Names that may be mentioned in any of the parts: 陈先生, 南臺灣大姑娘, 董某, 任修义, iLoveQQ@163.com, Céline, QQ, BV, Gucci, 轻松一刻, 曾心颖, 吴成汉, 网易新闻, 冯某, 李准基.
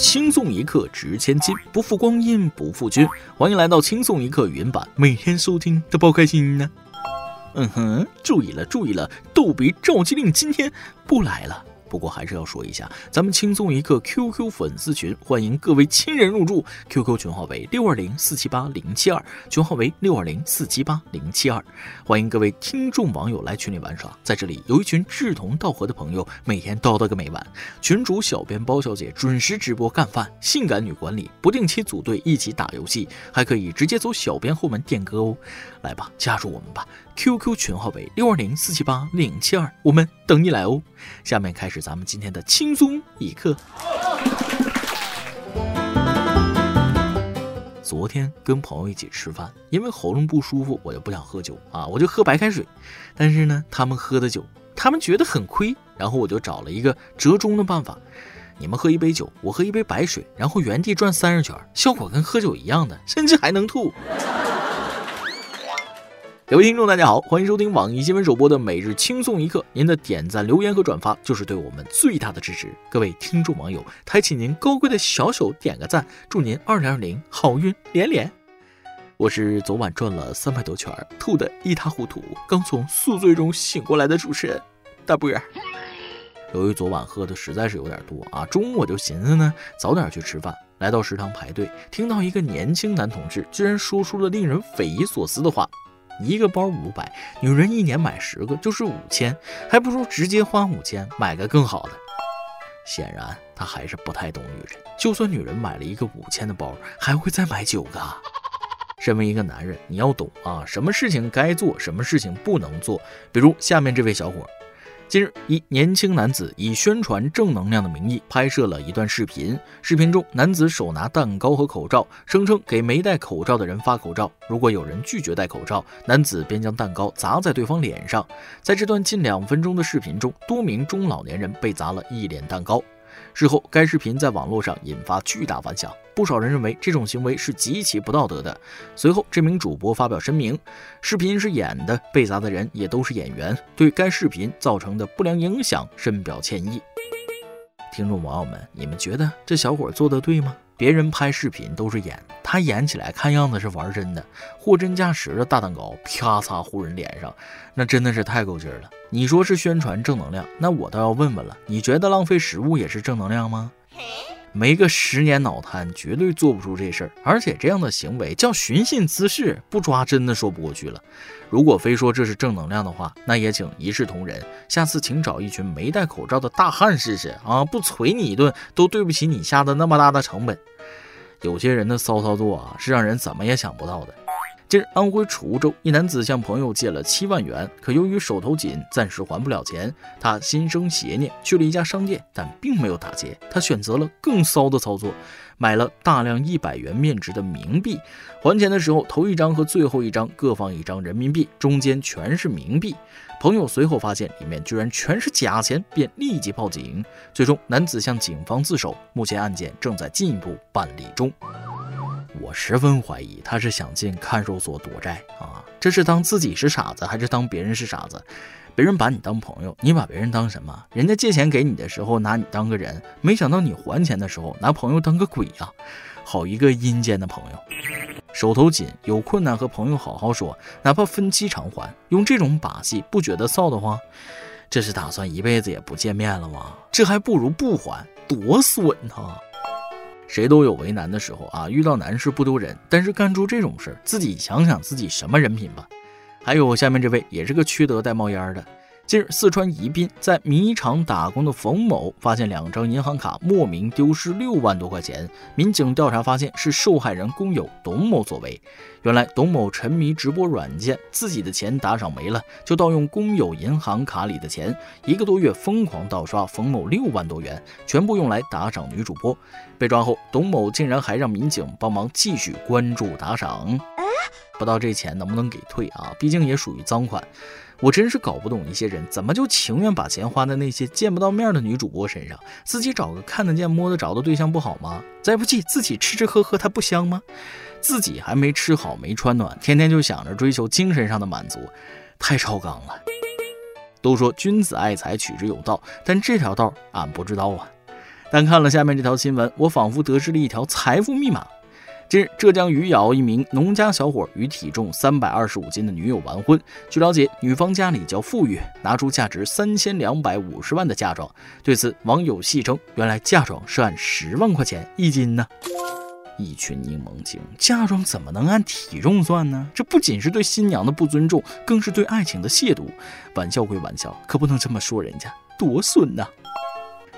轻松一刻值千金，不负光阴不负君。欢迎来到轻松一刻语音版，每天收听都爆开心呢。注意了，逗比召集令今天不来了。不过还是要说一下，咱们轻松一刻 QQ 粉丝群，欢迎各位亲人入驻。QQ 群号为620478072，群号为620478072。欢迎各位听众网友来群里玩耍，在这里有一群志同道合的朋友，每天叨叨个没完。群主小编包小姐准时直播干饭，性感女管理不定期组队一起打游戏，还可以直接走小编后门点歌哦。来吧，加入我们吧。QQ 群号为620478072，我们等你来哦。下面开始咱们今天的轻松一刻。昨天跟朋友一起吃饭，因为喉咙不舒服，我就不想喝酒啊，我就喝白开水。但是呢，他们喝的酒，他们觉得很亏，然后我就找了一个折中的办法，你们喝一杯酒，我喝一杯白水，然后原地转30圈，效果跟喝酒一样的，甚至还能吐。各位听众大家好，欢迎收听网易新闻首播的每日轻松一刻，您的点赞留言和转发就是对我们最大的支持。各位听众网友，抬起您高贵的小手点个赞，祝您2020好运连连。我是昨晚转了300多圈，吐得一塌糊涂，刚从宿醉中醒过来的主持人大波。由于昨晚喝的实在是有点多啊，中午我就寻思呢，早点去吃饭。来到食堂排队，听到一个年轻男同志居然说出了令人匪夷所思的话，一个包500，女人一年买10个就是5000，还不如直接花5000买个更好的。显然他还是不太懂女人，就算女人买了一个5000的包，还会再买9个。身为一个男人，你要懂啊，什么事情该做，什么事情不能做。比如下面这位小伙，近日，一年轻男子以宣传正能量的名义拍摄了一段视频。视频中，男子手拿蛋糕和口罩，声称给没戴口罩的人发口罩。如果有人拒绝戴口罩，男子便将蛋糕砸在对方脸上。在这段近2分钟的视频中，多名中老年人被砸了一脸蛋糕。事后，该视频在网络上引发巨大反响，不少人认为这种行为是极其不道德的。随后，这名主播发表声明，视频是演的，被砸的人也都是演员，对该视频造成的不良影响深表歉意。听众网友们，你们觉得这小伙做得对吗？别人拍视频都是演，他演起来看样子是玩真的，货真价实的大蛋糕啪嚓糊人脸上，那真的是太够劲了。你说是宣传正能量，那我倒要问问了，你觉得浪费食物也是正能量吗？没个10年脑瘫绝对做不出这事儿，而且这样的行为叫寻衅滋事，不抓真的说不过去了。如果非说这是正能量的话，那也请一视同仁，下次请找一群没戴口罩的大汉试试啊，不捶你一顿都对不起你下的那么大的成本。有些人的骚操作啊，是让人怎么也想不到的。近日，安徽滁州一男子向朋友借了7万元，可由于手头紧，暂时还不了钱。他心生邪念，去了一家商店，但并没有打劫，他选择了更骚的操作，买了大量100元面值的冥币。还钱的时候，头一张和最后一张各放1张人民币，中间全是冥币。朋友随后发现里面居然全是假钱，便立即报警。最终，男子向警方自首，目前案件正在进一步办理中。我十分怀疑他是想进看守所躲债啊！这是当自己是傻子，还是当别人是傻子？别人把你当朋友，你把别人当什么？人家借钱给你的时候拿你当个人，没想到你还钱的时候拿朋友当个鬼啊！好一个阴间的朋友！手头紧，有困难和朋友好好说，哪怕分期偿还，用这种把戏不觉得臊得慌？这是打算一辈子也不见面了吗？这还不如不还，多损啊！谁都有为难的时候啊，遇到难事不丢人，但是干出这种事，自己想想自己什么人品吧。还有下面这位也是个缺德带冒烟的。近日，四川宜宾在米厂打工的冯某发现2张银行卡莫名丢失6万多块钱，民警调查发现是受害人工友董某所为。原来董某沉迷直播软件，自己的钱打赏没了，就盗用工友银行卡里的钱，1个多月疯狂盗刷冯某6万多元，全部用来打赏女主播。被抓后，董某竟然还让民警帮忙继续关注打赏，不知道这钱能不能给退啊，毕竟也属于赃款。我真是搞不懂一些人怎么就情愿把钱花在那些见不到面的女主播身上，自己找个看得见摸得着的对象不好吗？再不济自己吃吃喝喝它不香吗？自己还没吃好没穿暖，天天就想着追求精神上的满足，太超纲了。都说君子爱财取之有道，但这条道俺不知道啊。但看了下面这条新闻，我仿佛得知了一条财富密码。近日，浙江余姚一名农家小伙与体重325斤的女友完婚。据了解，女方家里较富裕，拿出价值3250万的嫁妆。对此，网友戏称：“原来嫁妆是按10万块钱1斤呢！”一群柠檬精，嫁妆怎么能按体重算呢？这不仅是对新娘的不尊重，更是对爱情的亵渎。玩笑归玩笑，可不能这么说人家，多损呐！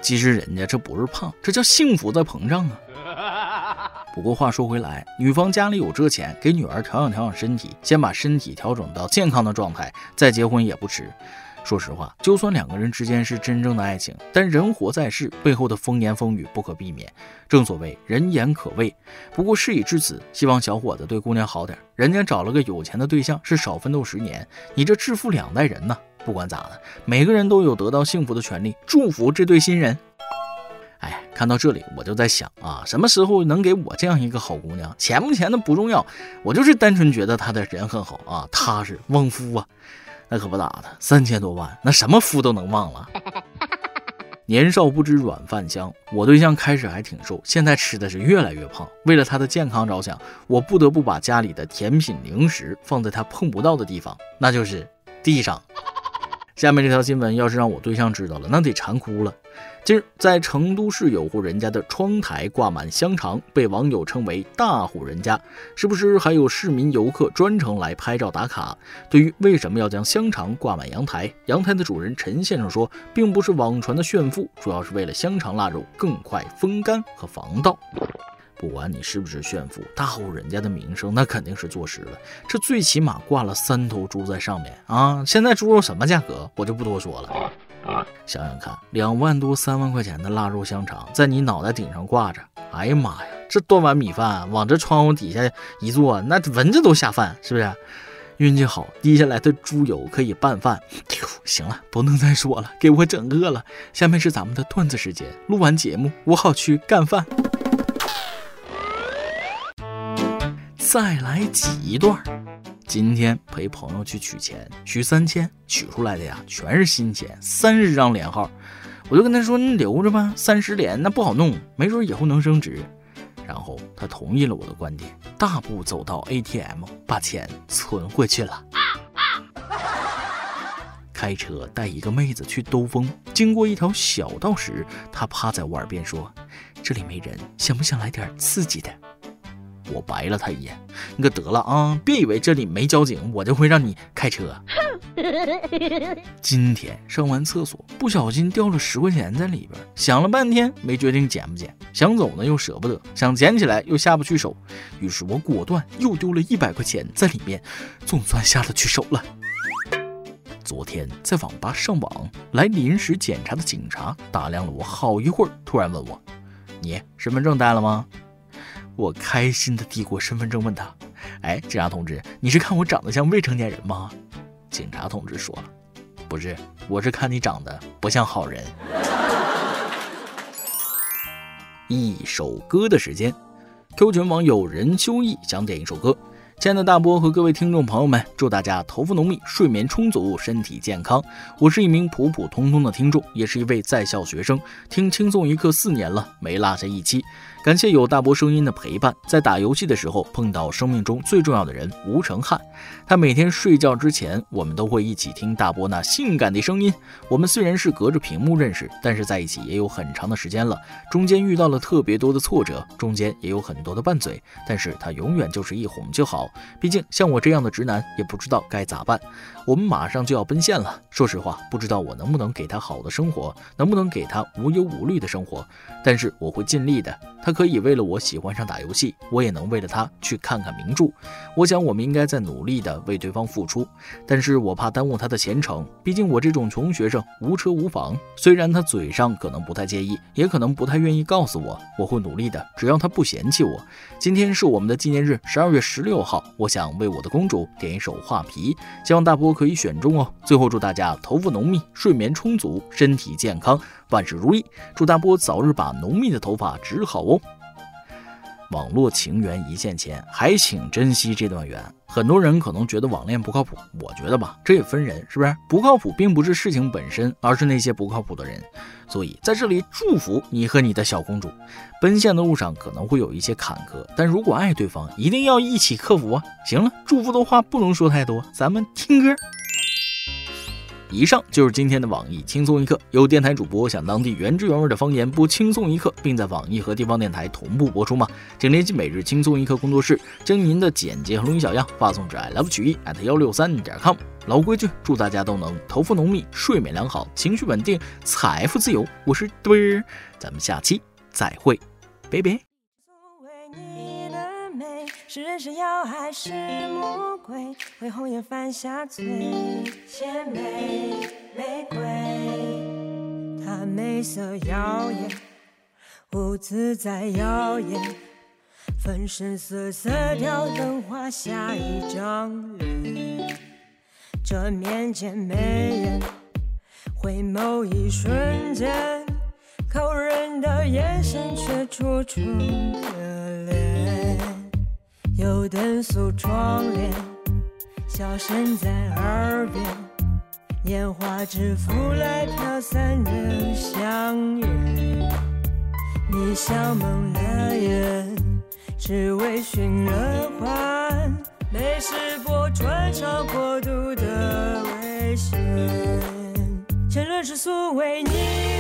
其实人家这不是胖，这叫幸福在膨胀啊！不过话说回来，女方家里有这钱，给女儿调养身体，先把身体调整到健康的状态，再结婚也不迟。说实话，就算两个人之间是真正的爱情，但人活在世，背后的风言风语不可避免。正所谓人言可畏。不过事已至此，希望小伙子对姑娘好点。人家找了个有钱的对象是少奋斗10年，你这致富2代人呢。不管咋的，每个人都有得到幸福的权利，祝福这对新人。哎，看到这里我就在想啊，什么时候能给我这样一个好姑娘？钱不钱的不重要，我就是单纯觉得她的人很好啊，踏实旺夫啊。那可不咋的，3000多万，那什么夫都能忘了。年少不知软饭香，我对象开始还挺瘦，现在吃的是越来越胖。为了他的健康着想，我不得不把家里的甜品零食放在他碰不到的地方，那就是地上。下面这条新闻要是让我对象知道了，那得馋哭了。近日，在成都市有户人家的窗台挂满香肠，被网友称为大户人家，时不时还有市民游客专程来拍照打卡。对于为什么要将香肠挂满阳台，阳台的主人陈先生说，并不是网传的炫富，主要是为了香肠腊肉更快风干和防盗。不管你是不是炫富，大户人家的名声那肯定是坐实了，这最起码挂了3头猪在上面啊！现在猪肉什么价格我就不多说了。想想看，2万多3万块钱的腊肉香肠在你脑袋顶上挂着，哎呀妈呀，这端碗米饭往这窗户底下一坐，那蚊子都下饭，是不是？运气好，滴下来的猪油可以拌饭。行了，不能再说了，给我整饿了。下面是咱们的段子时间，录完节目我好去干饭。再来挤一段。今天陪朋友去取钱，取3000，取出来的呀全是新钱，30张连号。我就跟他说，你留着吧，30连那不好弄，没准以后能升值。然后他同意了我的观点，大步走到 ATM 把钱存回去了。开车带一个妹子去兜风，经过一条小道时，他趴在我耳边说，这里没人，想不想来点刺激的？我白了他一眼，你可得了啊！别以为这里没交警，我就会让你开车。今天上完厕所，不小心掉了10块钱在里边，想了半天没决定捡不捡，想走呢又舍不得，想捡起来又下不去手，于是我果断又丢了100块钱在里面，总算下得去手了。昨天在网吧上网，来临时检查的警察打量了我好一会儿，突然问我，你身份证带了吗？我开心地递过身份证问他，哎，警察同志，你是看我长得像未成年人吗？警察同志说了，不是，我是看你长得不像好人。一首歌的时间， Q 群网友任修义想点一首歌。亲爱的大波和各位听众朋友们，祝大家头发浓密，睡眠充足，身体健康。我是一名普普通通的听众，也是一位在校学生，听轻松一刻4年了，没落下一期。感谢有大波声音的陪伴，在打游戏的时候碰到生命中最重要的人吴成汉，他每天睡觉之前我们都会一起听大波那性感的声音。我们虽然是隔着屏幕认识，但是在一起也有很长的时间了，中间遇到了特别多的挫折，中间也有很多的拌嘴，但是他永远就是一哄就好。毕竟像我这样的直男也不知道该咋办，我们马上就要奔现了。说实话，不知道我能不能给他好的生活，能不能给他无忧无虑的生活，但是我会尽力的。他可以为了我喜欢上打游戏，我也能为了他去看看名著。我想我们应该在努力的为对方付出，但是我怕耽误他的前程。毕竟我这种穷学生无车无房，虽然他嘴上可能不太介意，也可能不太愿意告诉我，我会努力的，只要他不嫌弃我。今天是我们的纪念日，12月16号，我想为我的公主点一首画皮，希望大波可以选中哦。最后祝大家头发浓密，睡眠充足，身体健康，万事如意，祝大波早日把浓密的头发治好哦。网络情缘一线牵，还请珍惜这段缘。很多人可能觉得网恋不靠谱，我觉得吧，这也分人，是不是？不靠谱并不是事情本身，而是那些不靠谱的人。所以在这里祝福你和你的小公主，奔现的路上可能会有一些坎坷，但如果爱对方，一定要一起克服啊！行了，祝福的话不能说太多，咱们听歌。以上就是今天的网易轻松一刻，有电台主播想当地原汁原味的方言播轻松一刻，并在网易和地方电台同步播出吗？请联系每日轻松一刻工作室，将您的简介和录音小样发送至 iLoveQQ@163.com。老规矩，祝大家都能头发浓密、睡眠良好、情绪稳定、财富自由。我是墩儿，咱们下期再会，拜拜。是只妖还是魔鬼？为红颜犯下罪，鲜美玫瑰，她媚色妖艳，舞姿在耀眼，粉身色色调等画下一张脸。这面前美人，回眸一瞬间，扣人的眼神却楚楚可怜。油灯素窗帘，笑声在耳边，烟花指拂来飘散的香烟。你笑蒙了眼，只为寻了欢，没识破穿插过度的危险。沉沦世俗为你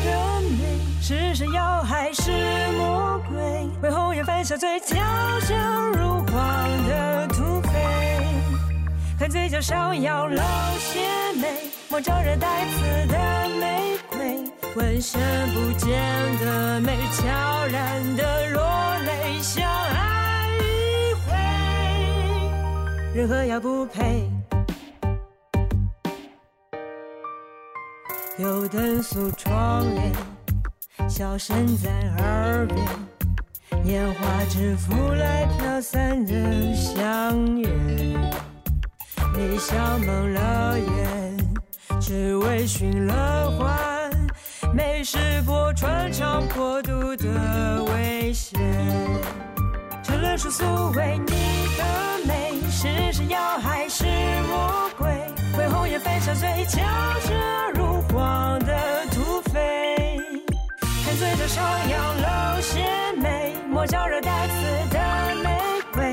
的美，是神妖还是魔鬼？为红颜犯下罪，悄悄入狂的土匪，看嘴角上摇老邪魅，莫招惹带刺的玫瑰，纹身不见的美，悄然的落泪，相爱一回，任何要不配。油灯素窗帘，笑声在耳边，烟花指拂来飘散的香烟。你笑蒙了眼，只为寻了欢，没识破穿插过度的危险。沉沦世俗为你的美，是神妖还是魔鬼？为红颜犯下罪，悄悄入荒的土匪，看嘴角上扬露馅，莫招惹带刺的玫瑰，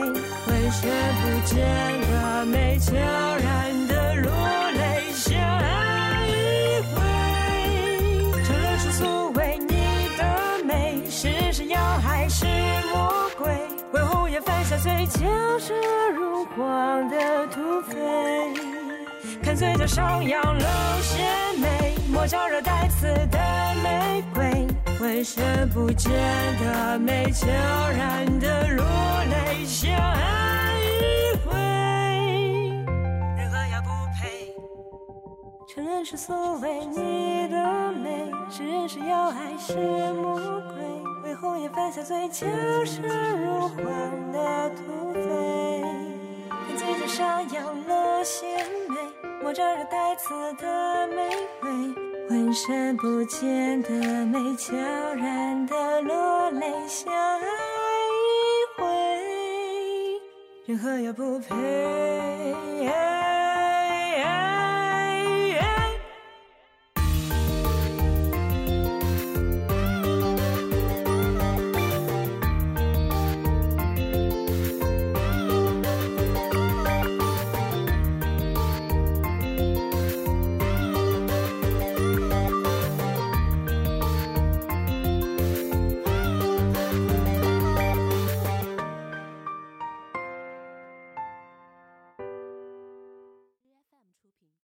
文学不见的美，悄然的落泪，相爱一回。沉沦世俗为你的美，是神妖还是魔鬼？为红颜犯下罪，悄悄入荒的土匪，看嘴角上扬露邪魅，莫招惹带刺的玫瑰，纹身不见的美，悄然的落泪，相爱一回，任何要不配。承认是所谓你的美，是人是妖还是魔鬼？为红颜犯下罪，悄悄入荒的土匪，看嘴角上扬了邪魅，莫招惹带刺的玫瑰，纹身不见的美，悄然的落泪，相爱一回，任何要不配。